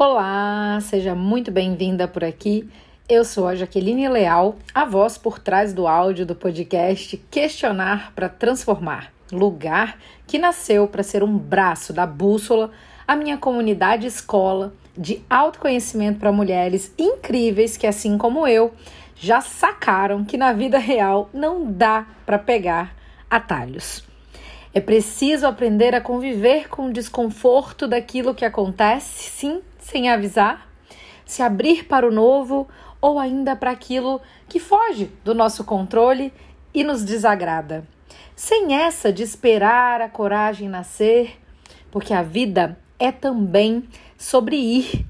Olá, seja muito bem-vinda por aqui. Eu sou a Jaqueline Leal, a voz por trás do áudio do podcast Questionar para Transformar, lugar que nasceu para ser um braço da bússola, a minha comunidade escola de autoconhecimento para mulheres incríveis que, assim como eu, já sacaram que na vida real não dá para pegar atalhos. É preciso aprender a conviver com o desconforto daquilo que acontece, sim, sem avisar, se abrir para o novo ou ainda para aquilo que foge do nosso controle e nos desagrada. Sem essa de esperar a coragem nascer, porque a vida é também sobre ir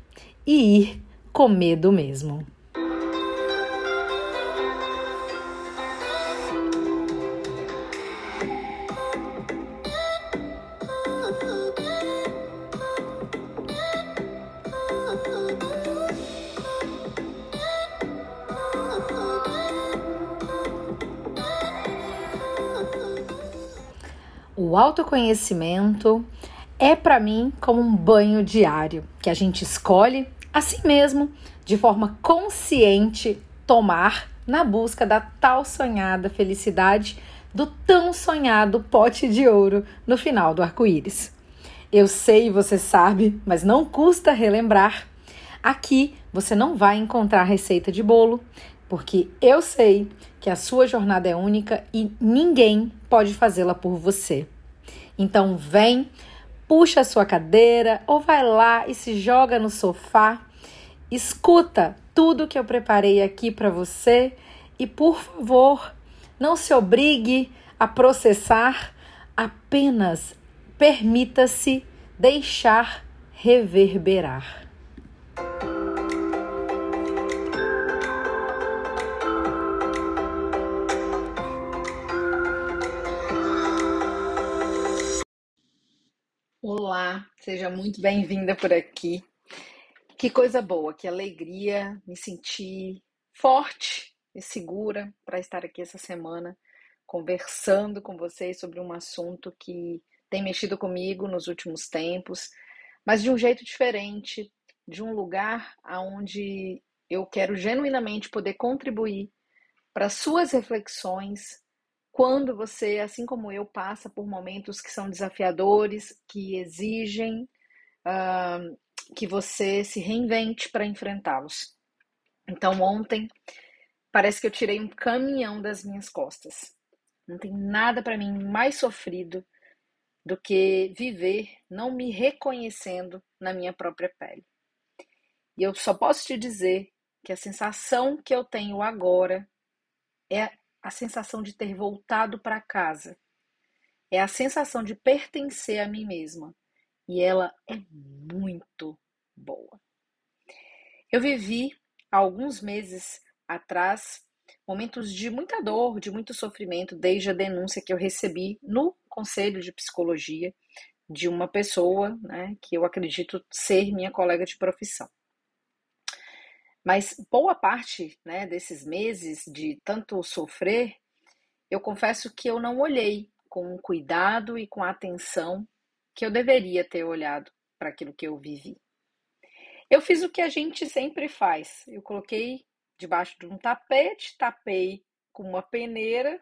e ir com medo mesmo. O autoconhecimento é para mim como um banho diário que a gente escolhe assim mesmo, de forma consciente, tomar na busca da tal sonhada felicidade, do tão sonhado pote de ouro no final do arco-íris. Eu sei, você sabe, mas não custa relembrar. Aqui você não vai encontrar receita de bolo, porque eu sei que a sua jornada é única e ninguém pode fazê-la por você. Então vem, puxa a sua cadeira ou vai lá e se joga no sofá, escuta tudo que eu preparei aqui para você e, por favor, não se obrigue a processar, apenas permita-se deixar reverberar. Olá, seja muito bem-vinda por aqui. Que coisa boa, que alegria me sentir forte e segura para estar aqui essa semana conversando com vocês sobre um assunto que tem mexido comigo nos últimos tempos, mas de um jeito diferente, de um lugar onde eu quero genuinamente poder contribuir para suas reflexões. Quando você, assim como eu, passa por momentos que são desafiadores, que exigem que você se reinvente para enfrentá-los. Então ontem, parece que eu tirei um caminhão das minhas costas. Não tem nada para mim mais sofrido do que viver não me reconhecendo na minha própria pele. E eu só posso te dizer que a sensação que eu tenho agora é a sensação de ter voltado para casa. É a sensação de pertencer a mim mesma. E ela é muito boa. Eu vivi, há alguns meses atrás, momentos de muita dor, de muito sofrimento, desde a denúncia que eu recebi no Conselho de Psicologia de uma pessoa, né, que eu acredito ser minha colega de profissão. Mas boa parte, né, desses meses de tanto sofrer, eu confesso que eu não olhei com o cuidado e com a atenção que eu deveria ter olhado para aquilo que eu vivi. Eu fiz o que a gente sempre faz. Eu coloquei debaixo de um tapete, tapei com uma peneira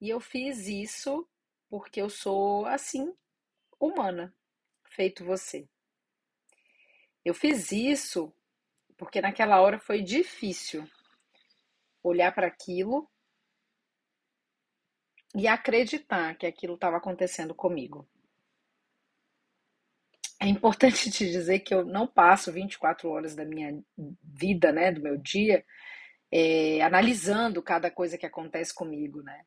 e eu fiz isso porque eu sou assim, humana, feito você. Eu fiz isso porque naquela hora foi difícil olhar para aquilo e acreditar que aquilo estava acontecendo comigo. É importante te dizer que eu não passo 24 horas da minha vida, né, do meu dia, analisando cada coisa que acontece comigo, né?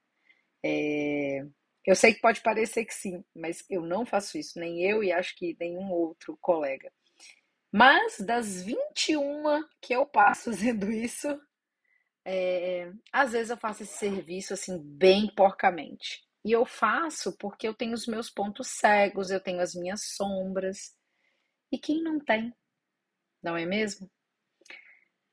Eu sei que pode parecer que sim, mas eu não faço isso, nem eu e acho que nenhum outro colega. Mas das 21 que eu passo fazendo isso, às vezes eu faço esse serviço assim bem porcamente. E eu faço porque eu tenho os meus pontos cegos, eu tenho as minhas sombras. E quem não tem? Não é mesmo?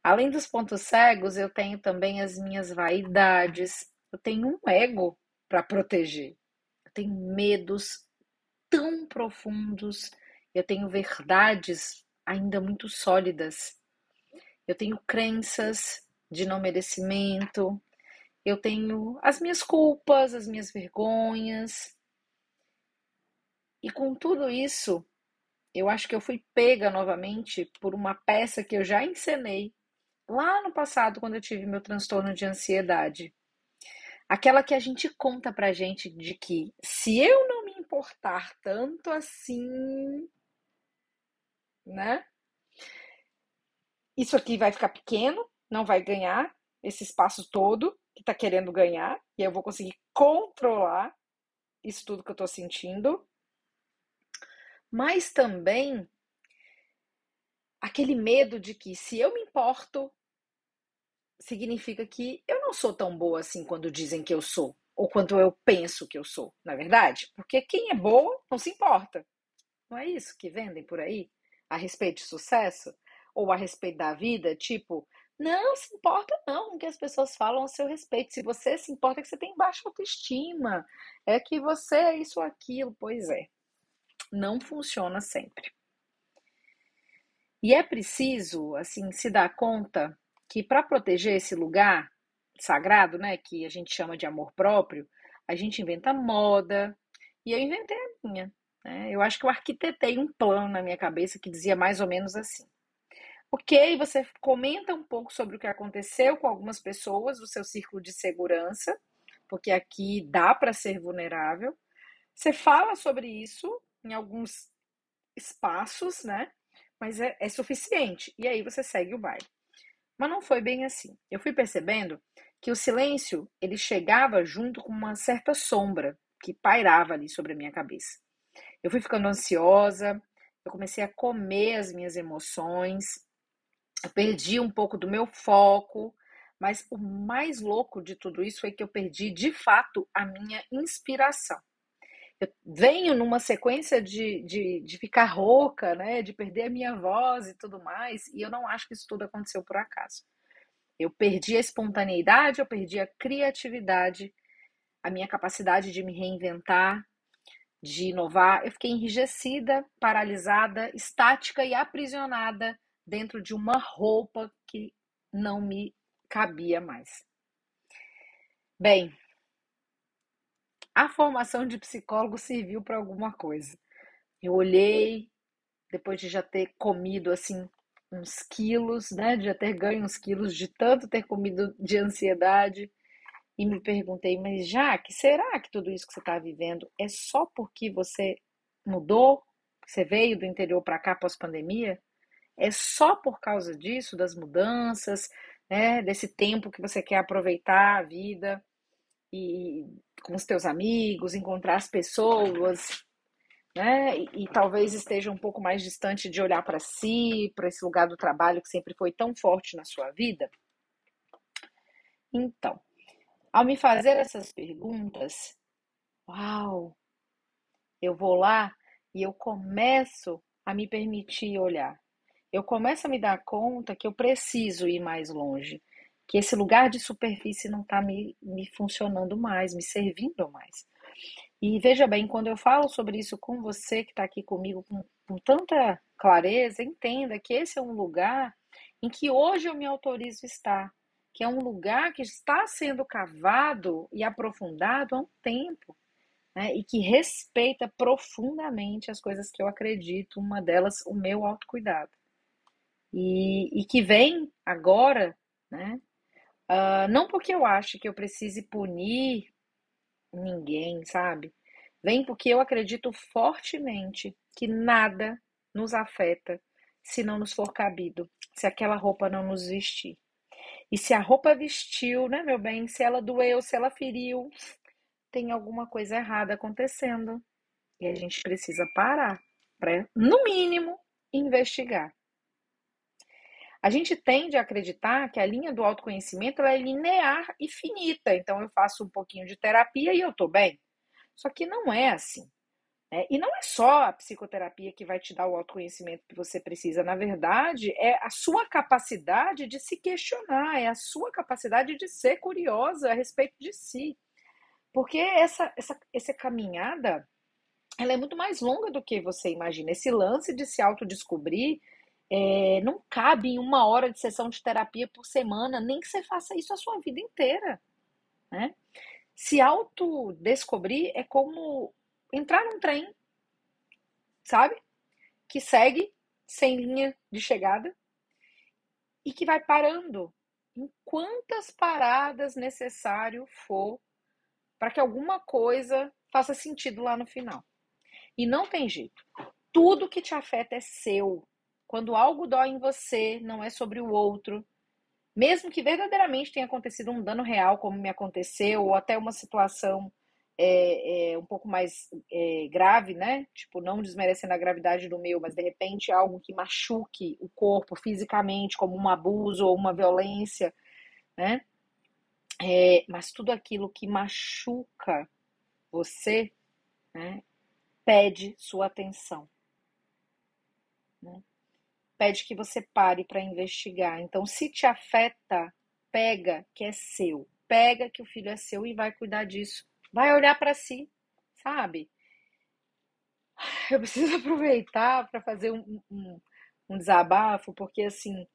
Além dos pontos cegos, eu tenho também as minhas vaidades. Eu tenho um ego para proteger. Eu tenho medos tão profundos. Eu tenho verdades ainda muito sólidas. Eu tenho crenças de não merecimento, eu tenho as minhas culpas, as minhas vergonhas. E com tudo isso, eu acho que eu fui pega novamente por uma peça que eu já encenei lá no passado, quando eu tive meu transtorno de ansiedade. Aquela que a gente conta pra gente de que se eu não me importar tanto assim, né? Isso aqui vai ficar pequeno, não vai ganhar esse espaço todo que tá querendo ganhar, e eu vou conseguir controlar isso tudo que eu tô sentindo. Mas também aquele medo de que se eu me importo, significa que eu não sou tão boa assim quando dizem que eu sou, ou quando eu penso que eu sou, na verdade. Porque quem é boa não se importa. Não é isso que vendem por aí a respeito de sucesso ou a respeito da vida? Tipo, não se importa não com o que as pessoas falam a seu respeito. Se você se importa é que você tem baixa autoestima, é que você é isso ou aquilo. Pois é. Não funciona sempre. E é preciso, assim, se dar conta que para proteger esse lugar sagrado, né, que a gente chama de amor próprio, a gente inventa moda, e eu inventei a minha, né? Eu acho que eu arquitetei um plano na minha cabeça que dizia mais ou menos assim. Ok, você comenta um pouco sobre o que aconteceu com algumas pessoas do seu círculo de segurança, porque aqui dá para ser vulnerável. Você fala sobre isso em alguns espaços, né? Mas é suficiente. E aí você segue o baile. Mas não foi bem assim. Eu fui percebendo que o silêncio, ele chegava junto com uma certa sombra que pairava ali sobre a minha cabeça. Eu fui ficando ansiosa, eu comecei a comer as minhas emoções, eu perdi um pouco do meu foco, mas o mais louco de tudo isso foi que eu perdi, de fato, a minha inspiração. Eu venho numa sequência de ficar rouca, né? De perder a minha voz e tudo mais. E eu não acho que isso tudo aconteceu por acaso. Eu perdi a espontaneidade, eu perdi a criatividade, a minha capacidade de me reinventar, de inovar. Eu fiquei enrijecida, paralisada, estática e aprisionada dentro de uma roupa que não me cabia mais. Bem... a formação de psicólogo serviu para alguma coisa. Eu olhei, depois de já ter comido assim uns quilos, né? De já ter ganho uns quilos de tanto ter comido de ansiedade. E me perguntei, mas Jaque, será que tudo isso que você está vivendo é só porque você mudou? Você veio do interior para cá pós-pandemia? É só por causa disso, das mudanças, né? Desse tempo que você quer aproveitar a vida e com os teus amigos, encontrar as pessoas, né? E talvez esteja um pouco mais distante de olhar para si, para esse lugar do trabalho que sempre foi tão forte na sua vida. Então, ao me fazer essas perguntas, uau, eu vou lá e eu começo a me permitir olhar. Eu começo a me dar conta que eu preciso ir mais longe. Que esse lugar de superfície não está me funcionando mais, me servindo mais. E veja bem, quando eu falo sobre isso com você que está aqui comigo com tanta clareza, entenda que esse é um lugar em que hoje eu me autorizo a estar. Que é um lugar que está sendo cavado e aprofundado há um tempo. Né? E que respeita profundamente as coisas que eu acredito, uma delas o meu autocuidado. E que vem agora, né? Não porque eu acho que eu precise punir ninguém, sabe? Vem porque eu acredito fortemente que nada nos afeta se não nos for cabido, se aquela roupa não nos vestir. E se a roupa vestiu, né, meu bem? Se ela doeu, se ela feriu, tem alguma coisa errada acontecendo. E a gente precisa parar para, no mínimo, investigar. A gente tende a acreditar que a linha do autoconhecimento ela é linear e finita. Então, eu faço um pouquinho de terapia e eu tô bem. Só que não é assim. Né? E não é só a psicoterapia que vai te dar o autoconhecimento que você precisa. Na verdade, é a sua capacidade de se questionar. É a sua capacidade de ser curiosa a respeito de si. Porque essa caminhada ela é muito mais longa do que você imagina. Esse lance de se autodescobrir Não cabe em uma hora de sessão de terapia por semana, nem que você faça isso a sua vida inteira, né? Se autodescobrir é como entrar num trem, sabe? Que segue sem linha de chegada e que vai parando em quantas paradas necessário for para que alguma coisa faça sentido lá no final. E não tem jeito. Tudo que te afeta é seu. Quando algo dói em você, não é sobre o outro. Mesmo que verdadeiramente tenha acontecido um dano real, como me aconteceu, ou até uma situação um pouco mais grave, né? Tipo, não desmerecendo a gravidade do meu, mas de repente algo que machuque o corpo fisicamente, como um abuso ou uma violência, né? Mas tudo aquilo que machuca você, né, pede sua atenção, né? Pede que você pare para investigar. Então, se te afeta, pega que é seu. Pega que o filho é seu e vai cuidar disso. Vai olhar para si, sabe? Eu preciso aproveitar para fazer um desabafo, porque assim,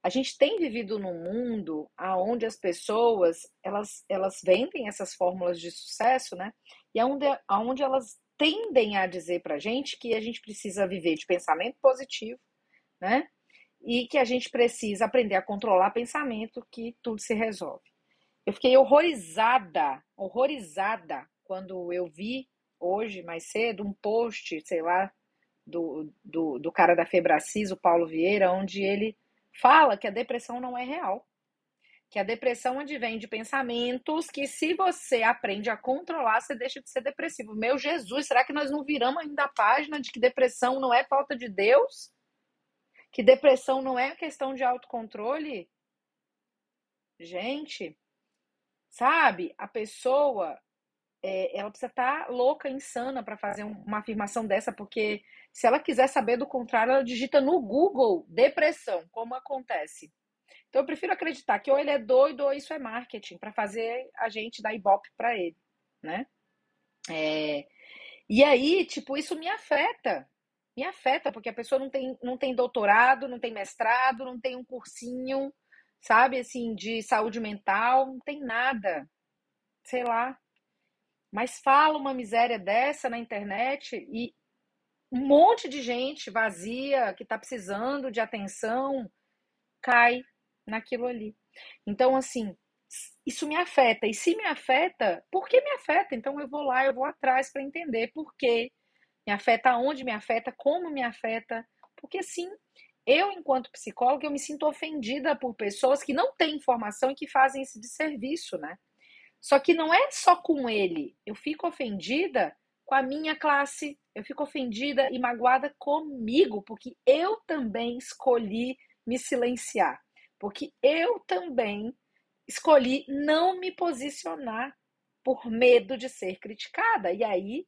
a gente tem vivido num mundo onde as pessoas, elas vendem essas fórmulas de sucesso, né? E onde elas tendem a dizer pra gente que a gente precisa viver de pensamento positivo, né? E que a gente precisa aprender a controlar pensamento, que tudo se resolve. Eu fiquei horrorizada quando eu vi hoje, mais cedo, um post, sei lá, do cara da Febracis, o Paulo Vieira, onde ele fala que a depressão não é real. Que a depressão advém de pensamentos que, se você aprende a controlar, você deixa de ser depressivo. Meu Jesus, será que nós não viramos ainda a página de que depressão não é falta de Deus? Que depressão não é questão de autocontrole? Gente, sabe? A pessoa, ela precisa estar louca, insana para fazer uma afirmação dessa, porque se ela quiser saber do contrário, ela digita no Google depressão, como acontece. Então eu prefiro acreditar que ou ele é doido ou isso é marketing, para fazer a gente dar ibope para ele, né? E aí, tipo, isso me afeta. Me afeta, porque a pessoa não tem doutorado, não tem mestrado, não tem um cursinho, sabe, assim, de saúde mental, não tem nada, sei lá. Mas fala uma miséria dessa na internet e um monte de gente vazia, que tá precisando de atenção, cai naquilo ali. Então, assim, isso me afeta. E se me afeta, por que me afeta? Então eu vou lá, eu vou atrás para entender por quê. Me afeta aonde me afeta, como me afeta. Porque sim, eu enquanto psicóloga, eu me sinto ofendida por pessoas que não têm informação e que fazem esse desserviço, né? Só que não é só com ele. Eu fico ofendida com a minha classe, eu fico ofendida e magoada comigo, porque eu também escolhi me silenciar. Porque eu também escolhi não me posicionar por medo de ser criticada. E aí,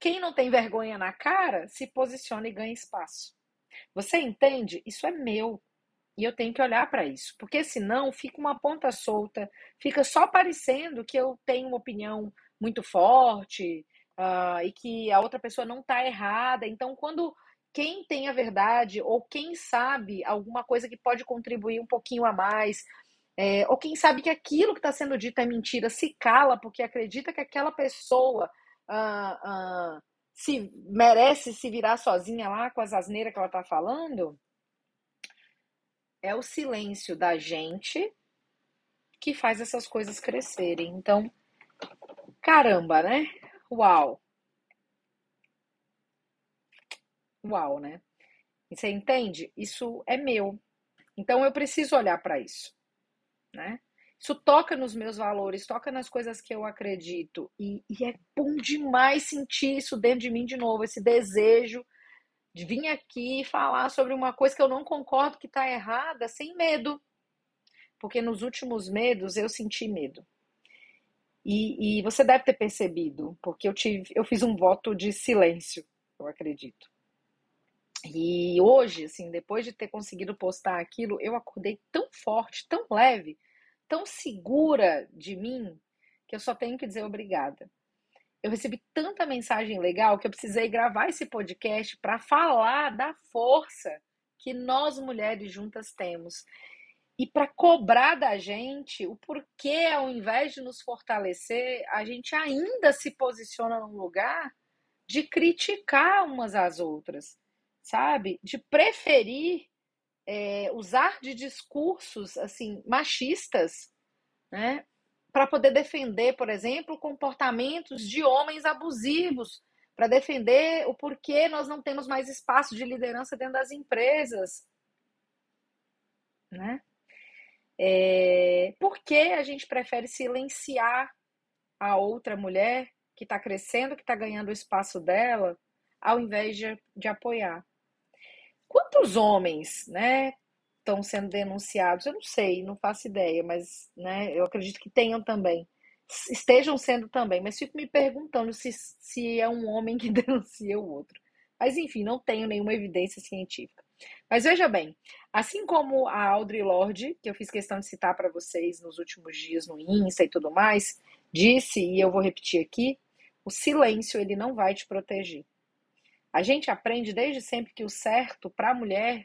quem não tem vergonha na cara, se posiciona e ganha espaço. Você entende? Isso é meu. E eu tenho que olhar para isso. Porque senão fica uma ponta solta. Fica só parecendo que eu tenho uma opinião muito forte e que a outra pessoa não está errada. Então, quando quem tem a verdade ou quem sabe alguma coisa que pode contribuir um pouquinho a mais, ou quem sabe que aquilo que está sendo dito é mentira, se cala porque acredita que aquela pessoa se merece se virar sozinha lá com as asneiras que ela tá falando, é o silêncio da gente que faz essas coisas crescerem. Então, caramba, né? Uau, né? Você entende? Isso é meu. Então eu preciso olhar para isso, né? Isso toca nos meus valores, toca nas coisas que eu acredito. E é bom demais sentir isso dentro de mim de novo, esse desejo de vir aqui e falar sobre uma coisa que eu não concordo, que está errada, sem medo. Porque nos últimos medos eu senti medo. E você deve ter percebido, porque eu fiz um voto de silêncio, eu acredito. E hoje, assim, depois de ter conseguido postar aquilo, eu acordei tão forte, tão leve, tão segura de mim, que eu só tenho que dizer obrigada. Eu recebi tanta mensagem legal que eu precisei gravar esse podcast para falar da força que nós mulheres juntas temos. E para cobrar da gente o porquê, ao invés de nos fortalecer, a gente ainda se posiciona num lugar de criticar umas às outras, sabe? De preferir usar de discursos assim, machistas, né? Para poder defender, por exemplo, comportamentos de homens abusivos, para defender o porquê nós não temos mais espaço de liderança dentro das empresas, né? Por que a gente prefere silenciar a outra mulher que está crescendo, que está ganhando o espaço dela, ao invés de apoiar? Quantos homens, né, estão sendo denunciados? Eu não sei, não faço ideia, mas, né, eu acredito que tenham também, estejam sendo também, mas fico me perguntando se é um homem que denuncia o outro. Mas, enfim, não tenho nenhuma evidência científica. Mas veja bem, assim como a Audrey Lorde, que eu fiz questão de citar para vocês nos últimos dias no Insta e tudo mais, disse, e eu vou repetir aqui, o silêncio, ele não vai te proteger. A gente aprende desde sempre que o certo para a mulher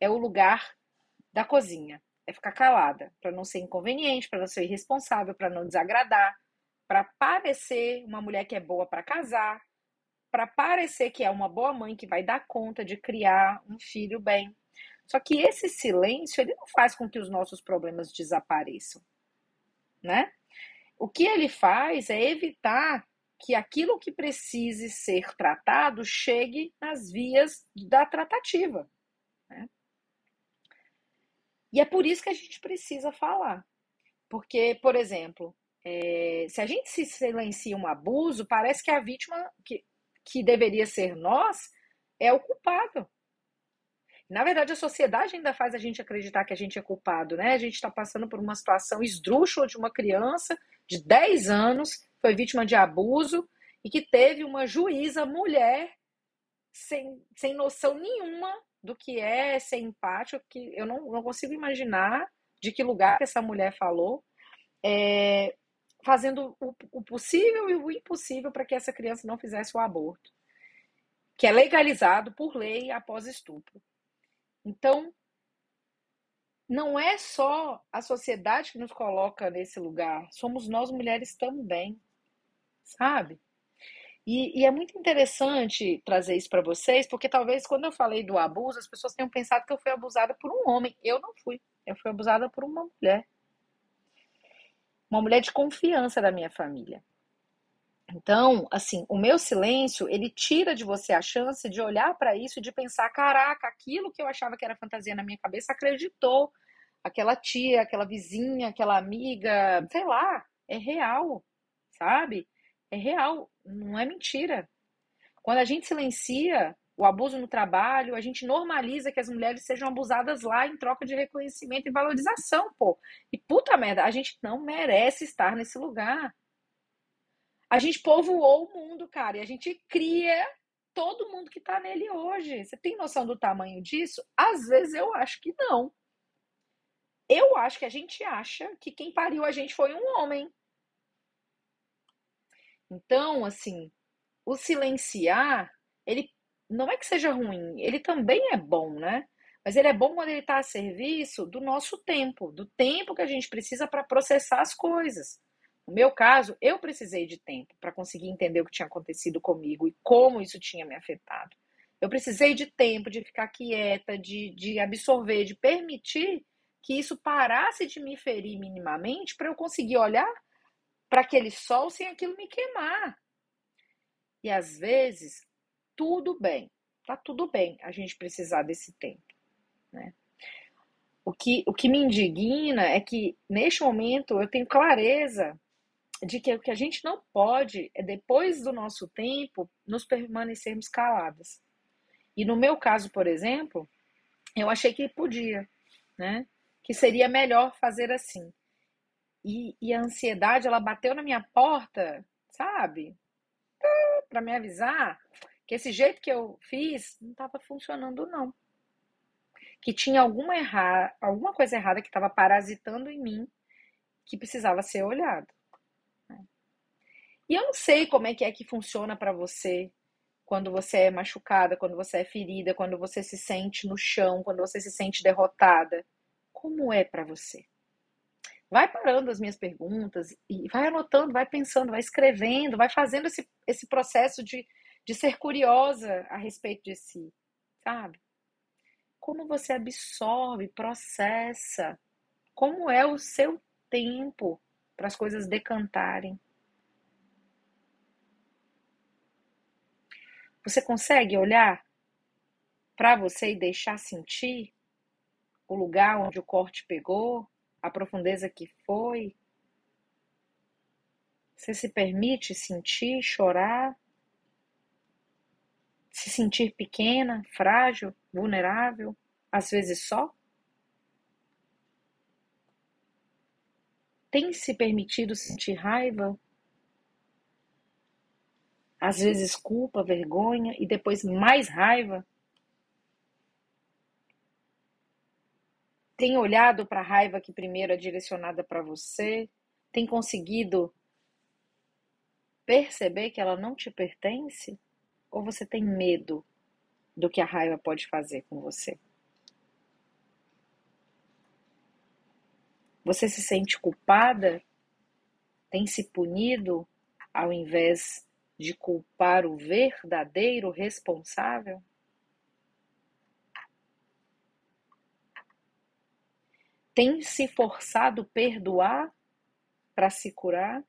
é o lugar da cozinha, é ficar calada, para não ser inconveniente, para não ser irresponsável, para não desagradar, para parecer uma mulher que é boa para casar, para parecer que é uma boa mãe que vai dar conta de criar um filho bem. Só que esse silêncio, ele não faz com que os nossos problemas desapareçam, né? O que ele faz é evitar que aquilo que precise ser tratado chegue nas vias da tratativa, né? E é por isso que a gente precisa falar. Porque, por exemplo, se a gente se silencia um abuso, parece que a vítima... que deveria ser nós, é o culpado. Na verdade, a sociedade ainda faz a gente acreditar que a gente é culpado, né? A gente está passando por uma situação esdrúxula de uma criança de 10 anos, foi vítima de abuso e que teve uma juíza mulher sem noção nenhuma do que é ser empático, que eu não consigo imaginar de que lugar que essa mulher falou, fazendo o possível e o impossível para que essa criança não fizesse o aborto, que é legalizado por lei após estupro. Então, não é só a sociedade que nos coloca nesse lugar, somos nós mulheres também, sabe? E é muito interessante trazer isso para vocês, porque talvez quando eu falei do abuso, as pessoas tenham pensado que eu fui abusada por um homem. Eu não fui, eu fui abusada por uma mulher. Uma mulher de confiança da minha família. Então, assim, o meu silêncio, ele tira de você a chance de olhar para isso e de pensar, caraca, aquilo que eu achava que era fantasia na minha cabeça, acreditou. Aquela tia, aquela vizinha, aquela amiga, sei lá, é real, sabe? É real, não é mentira. Quando a gente silencia o abuso no trabalho, a gente normaliza que as mulheres sejam abusadas lá em troca de reconhecimento e valorização, pô. E puta merda, a gente não merece estar nesse lugar. A gente povoou o mundo, cara, e a gente cria todo mundo que tá nele hoje. Você tem noção do tamanho disso? Às vezes eu acho que não. Eu acho que a gente acha que quem pariu a gente foi um homem. Então, assim, o silenciar, ele não é que seja ruim, ele também é bom, né? Mas ele é bom quando ele está a serviço do nosso tempo, do tempo que a gente precisa para processar as coisas. No meu caso, eu precisei de tempo para conseguir entender o que tinha acontecido comigo e como isso tinha me afetado. Eu precisei de tempo, de ficar quieta, de absorver, de permitir que isso parasse de me ferir minimamente para eu conseguir olhar para aquele sol sem aquilo me queimar. E às vezes... tudo bem, tá tudo bem a gente precisar desse tempo, né? O que me indigna é que, neste momento, eu tenho clareza de que o que a gente não pode é, depois do nosso tempo, nos permanecermos caladas. E no meu caso, por exemplo, eu achei que podia, né? Que seria melhor fazer assim. E a ansiedade, ela bateu na minha porta, sabe? Para me avisar... que esse jeito que eu fiz não estava funcionando, não. Que tinha alguma coisa errada que estava parasitando em mim, que precisava ser olhado. E eu não sei como é que funciona para você quando você é machucada, quando você é ferida, quando você se sente no chão, quando você se sente derrotada? Como é para você? Vai parando as minhas perguntas e vai anotando, vai pensando, vai escrevendo, vai fazendo esse processo de ser curiosa a respeito de si, sabe? Como você absorve, processa, como é o seu tempo para as coisas decantarem. Você consegue olhar para você e deixar sentir o lugar onde o corte pegou, a profundeza que foi? Você se permite sentir, chorar, se sentir pequena, frágil, vulnerável, às vezes só? Tem se permitido sentir raiva? Às vezes culpa, vergonha e depois mais raiva? Tem olhado para a raiva que primeiro é direcionada para você? Tem conseguido perceber que ela não te pertence? Ou você tem medo do que a raiva pode fazer com você? Você se sente culpada? Tem se punido ao invés de culpar o verdadeiro responsável? Tem se forçado a perdoar para se curar?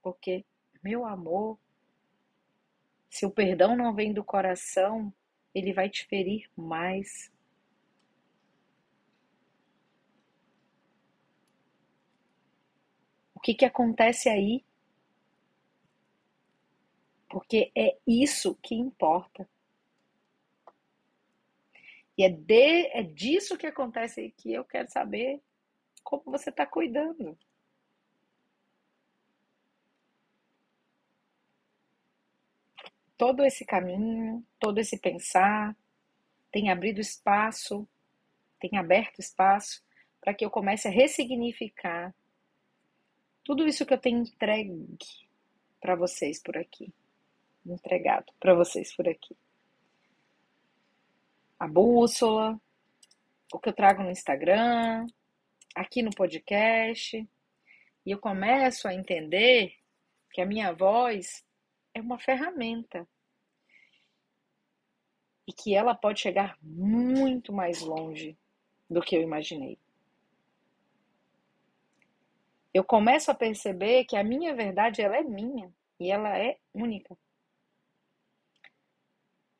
Porque, meu amor, se o perdão não vem do coração, ele vai te ferir mais. O que acontece aí? Porque é isso que importa. E é disso que acontece aí que eu quero saber como você está cuidando. Todo esse caminho, todo esse pensar, tem abrido espaço, tem aberto espaço para que eu comece a ressignificar tudo isso que eu tenho entregue para vocês por aqui. Entregado para vocês por aqui. A bússola, o que eu trago no Instagram, aqui no podcast. E eu começo a entender que a minha voz é uma ferramenta. E que ela pode chegar muito mais longe do que eu imaginei. Eu começo a perceber que a minha verdade, ela é minha. E ela é única.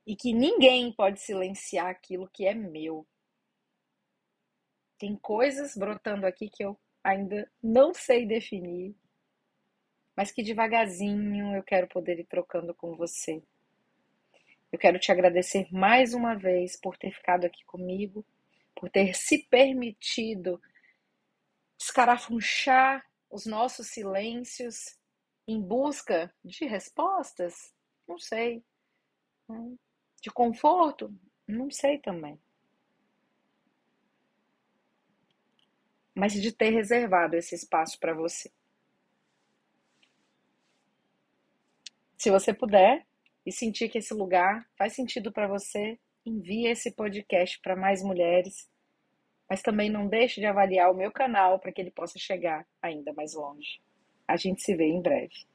E que ninguém pode silenciar aquilo que é meu. Tem coisas brotando aqui que eu ainda não sei definir, mas que devagarzinho eu quero poder ir trocando com você. Eu quero te agradecer mais uma vez por ter ficado aqui comigo, por ter se permitido escarafunchar os nossos silêncios em busca de respostas, não sei, de conforto? Não sei também. Mas de ter reservado esse espaço para você. Se você puder e sentir que esse lugar faz sentido para você, envie esse podcast para mais mulheres. Mas também não deixe de avaliar o meu canal para que ele possa chegar ainda mais longe. A gente se vê em breve.